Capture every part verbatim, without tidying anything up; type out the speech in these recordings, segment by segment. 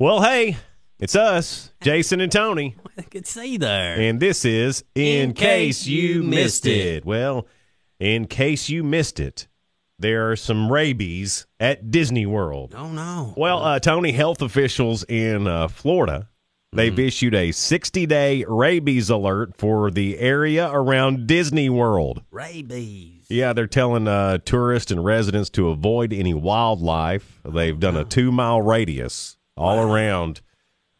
Well, hey, it's us, Jason and Tony. Good to see you there. And this is In, in Case, Case You Missed It. it. Well, in case you missed it, there are some rabies at Disney World. Oh, no. Well, uh, Tony, health officials in uh, Florida, they've mm. issued a sixty-day rabies alert for the area around Disney World. Rabies. Yeah, they're telling uh, tourists and residents to avoid any wildlife. They've done a two-mile radius all wow. around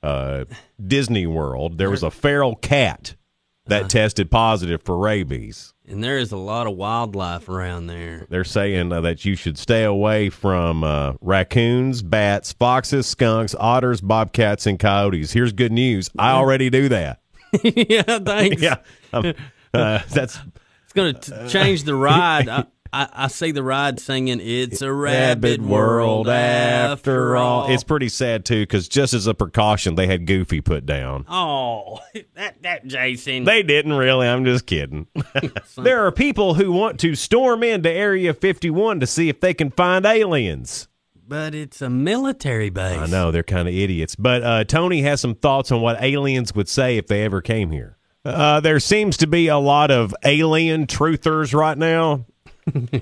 uh, Disney World. There was a feral cat that uh, tested positive for rabies. And there is a lot of wildlife around there. They're saying uh, that you should stay away from uh, raccoons, bats, foxes, skunks, otters, bobcats, and coyotes. Here's good news. I already do that. yeah, thanks. Yeah, um, uh, that's... It's going to change the ride. I, I, I see the ride singing, It's a Rabbit World After All. It's pretty sad, too, because just as a precaution, they had Goofy put down. Oh, that, that Jason. They didn't really. I'm just kidding. There are people who want to storm into Area fifty-one to see if they can find aliens. But it's a military base. I know. They're kind of idiots. But uh, Tony has some thoughts on what aliens would say if they ever came here. Uh, there seems to be a lot of alien truthers right now.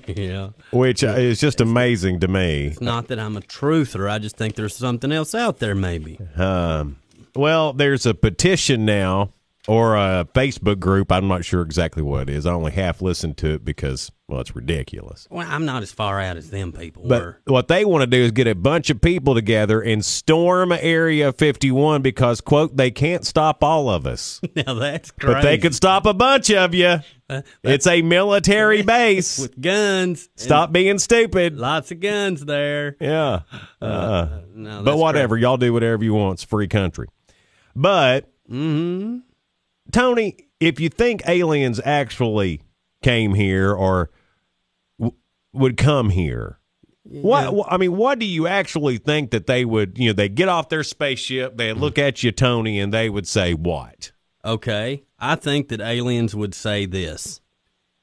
yeah. Which uh, is just it's, amazing to me. It's not that I'm a truther. I just think there's something else out there maybe. Um, well, there's a petition now or a Facebook group. I'm not sure exactly what it is. I only half listened to it because, well, it's ridiculous. Well, I'm not as far out as them people but were. What they want to do is get a bunch of people together and storm Area fifty-one because, quote, they can't stop all of us. Now, that's crazy. But they could stop a bunch of you. Uh, it's a military base. With guns. Stop being stupid. Lots of guns there. Yeah. Uh, uh, no, but whatever. Crazy. Y'all do whatever you want. It's free country. But, mm-hmm. Tony, if you think aliens actually came here or w- would come here, yeah. what I mean, what do you actually think that they would, you know, they get off their spaceship, they look at you, Tony, and they would say what? Okay, I think that aliens would say this.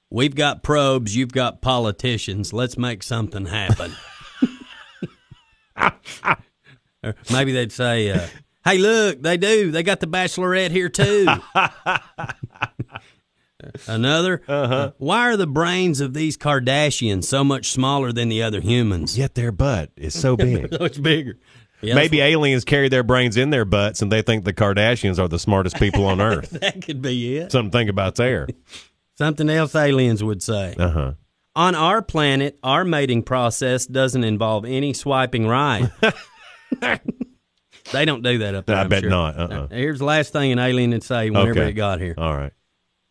We've got probes, you've got politicians, let's make something happen. Or maybe they'd say, uh, hey, look, they do, they got the Bachelorette here too. Another, uh-huh. uh, why are the brains of these Kardashians so much smaller than the other humans? Yet their butt is so big. So it's bigger. Yeah, maybe aliens carry their brains in their butts and they think the Kardashians are the smartest people on earth. That could be it. Something to think about there. Something else aliens would say. Uh-huh. On our planet, our mating process doesn't involve any swiping right. They don't do that up there, I I'm bet sure. not. Uh-uh. Here's the last thing an alien would say whenever okay. it got here. All right.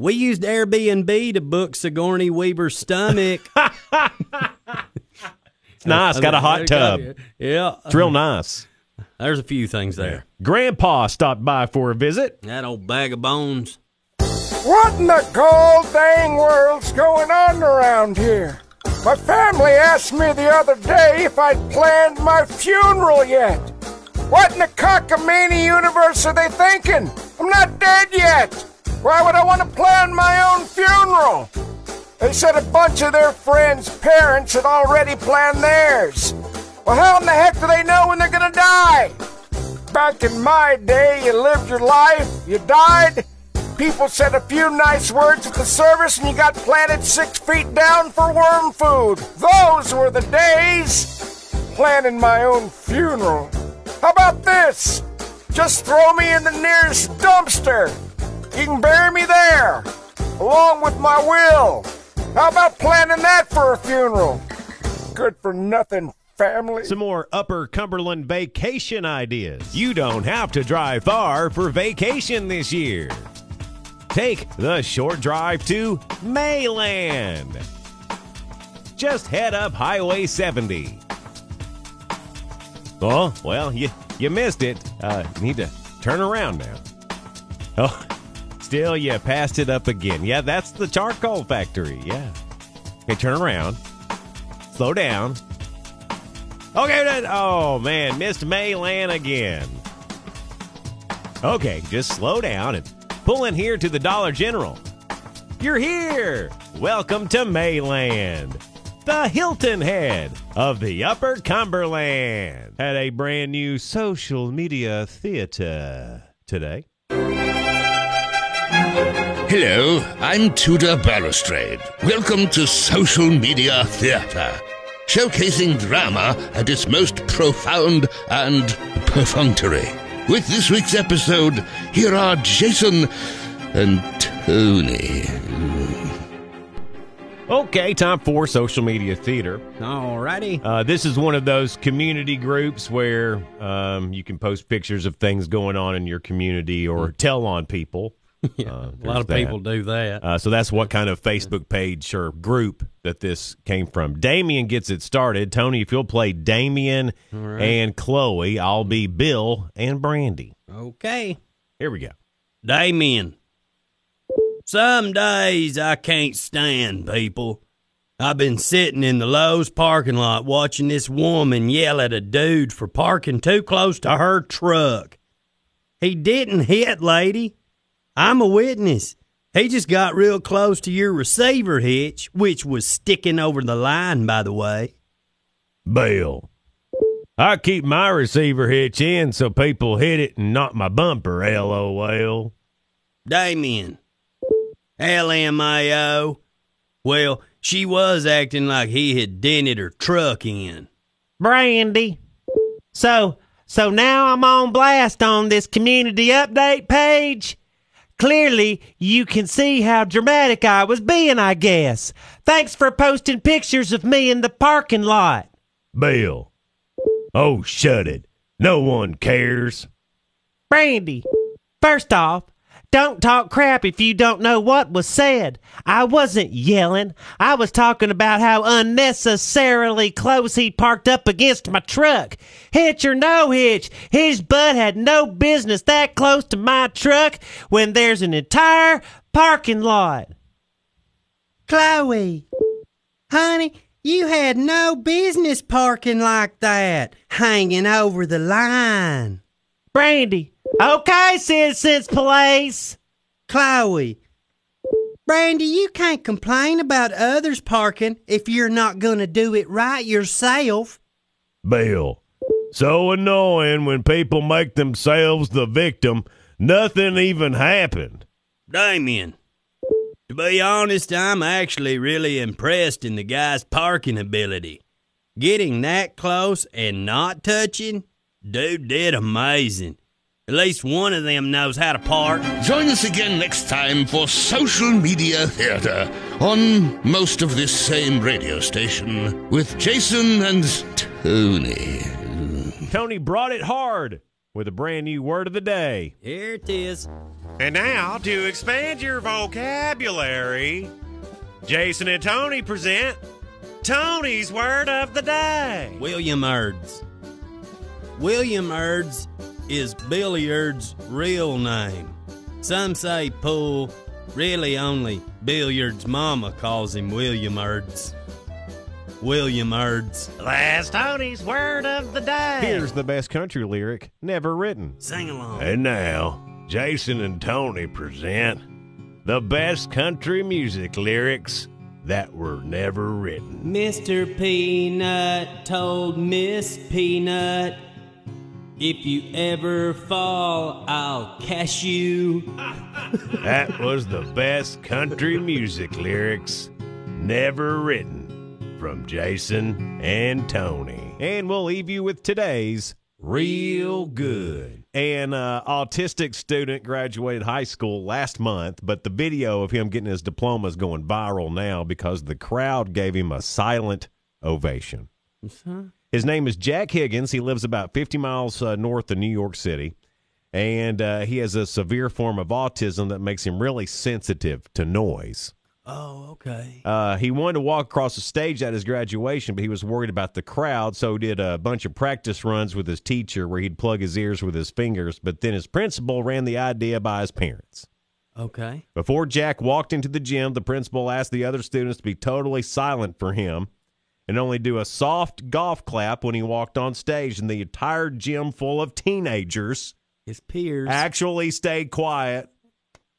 We used Airbnb to book Sigourney Weaver's stomach. It's nice. Got a hot tub. Yeah. It's real nice. There's a few things there. Yeah. Grandpa stopped by for a visit. That old bag of bones. What in the cold dang world's going on around here? My family asked me the other day if I'd planned my funeral yet. What in the cockamamie universe are they thinking? I'm not dead yet. Why would I want to plan my own funeral? They said a bunch of their friends' parents had already planned theirs. Well, how in the heck do they know when they're going to die? Back in my day, you lived your life, you died, people said a few nice words at the service, and you got planted six feet down for worm food. Those were the days. Planning my own funeral. How about this? Just throw me in the nearest dumpster. You can bury me there, along with my will. How about planning that for a funeral? Good for nothing, family. Some more Upper Cumberland vacation ideas. You don't have to drive far for vacation this year. Take the short drive to Mayland. Just head up Highway seventy. Oh, well, you, you missed it. Uh, you need to turn around now. Oh. Still, you passed it up again. Yeah, that's the charcoal factory. Yeah. Okay, turn around. Slow down. Okay. That, oh, man. Missed Mayland again. Okay, just slow down and pull in here to the Dollar General. You're here. Welcome to Mayland. The Hilton Head. of the Upper Cumberland at a brand new social media theater today. Hello, I'm Tudor Balustrade. Welcome to Social Media Theatre, showcasing drama at its most profound and perfunctory. With this week's episode, here are Jason and Tony. Okay, time for Social Media Theater. Alrighty. Uh, this is one of those community groups where um, you can post pictures of things going on in your community or tell on people. Yeah, uh, a lot of that. people do that. Uh, so that's what kind of Facebook page or group that this came from. Damien gets it started. Tony, if you'll play Damien right. and Chloe, I'll be Bill and Brandy. Okay. Here we go. Damien. Some days I can't stand people. I've been sitting in the Lowe's parking lot watching this woman yell at a dude for parking too close to her truck. He didn't hit, lady. I'm a witness. He just got real close to your receiver hitch, which was sticking over the line, by the way. Bill. I keep my receiver hitch in so people hit it and not my bumper, LOL. Damien. L M A O. Well, she was acting like he had dented her truck in. Brandy. So, so now I'm on blast on this community update page. Clearly, you can see how dramatic I was being, I guess. Thanks for posting pictures of me in the parking lot. Bill. Oh, shut it. No one cares. Brandy. First off, don't talk crap if you don't know what was said. I wasn't yelling. I was talking about how unnecessarily close he parked up against my truck. Hitch or no hitch, his butt had no business that close to my truck when there's an entire parking lot. Chloe, honey, you had no business parking like that, hanging over the line. Brandy. Okay, Citizens Police. Chloe. Brandy, you can't complain about others parking if you're not going to do it right yourself. Bill. So annoying when people make themselves the victim. Nothing even happened. Damien. To be honest, I'm actually really impressed in the guy's parking ability. Getting that close and not touching, dude did amazing. At least one of them knows how to park. Join us again next time for Social Media Theater on most of this same radio station with Jason and Tony. Tony brought it hard with a brand new word of the day. Here it is. And now, to expand your vocabulary, Jason and Tony present Tony's Word of the Day. William Erds. William Erds is Billiard's real name. Some say Pool. Really only Billiard's mama calls him William Erds. William Erds. Last Tony's Word of the Day. Here's the best country lyric never written. Sing along. And now, Jason and Tony present the best country music lyrics that were never written. Mister Peanut told Miss Peanut, if you ever fall, I'll catch you. That was the best country music lyrics never written from Jason and Tony. And we'll leave you with today's Real Good. An uh, autistic student graduated high school last month, but the video of him getting his diploma is going viral now because the crowd gave him a silent ovation. Uh-huh. His name is Jack Higgins. He lives about fifty miles uh, north of New York City, and uh, he has a severe form of autism that makes him really sensitive to noise. Oh, okay. Uh, he wanted to walk across the stage at his graduation, but he was worried about the crowd, so he did a bunch of practice runs with his teacher where he'd plug his ears with his fingers, but then his principal ran the idea by his parents. Okay. Before Jack walked into the gym, the principal asked the other students to be totally silent for him and only do a soft golf clap when he walked on stage, and the entire gym full of teenagers, his peers, actually stayed quiet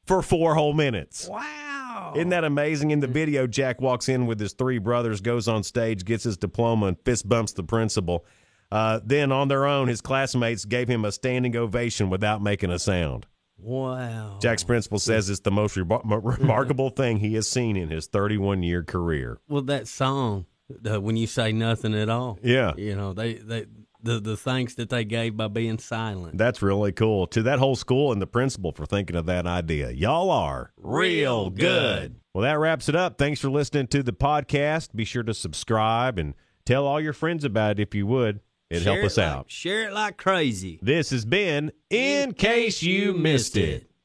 for four whole minutes. Wow. Wow. Isn't that amazing? In the video, Jack walks in with his three brothers, goes on stage, gets his diploma, and fist bumps the principal. Uh, then on their own, his classmates gave him a standing ovation without making a sound. Wow. Jack's principal says it's the most re- remarkable thing he has seen in his thirty-one-year career. Well, that song, uh, When You Say Nothing at All. Yeah. You know, they... they The the thanks that they gave by being silent. That's really cool. To that whole school and the principal for thinking of that idea. Y'all are real good. Well, that wraps it up. Thanks for listening to the podcast. Be sure to subscribe and tell all your friends about it if you would. It'd help us out. Share it like crazy. This has been In Case You Missed It.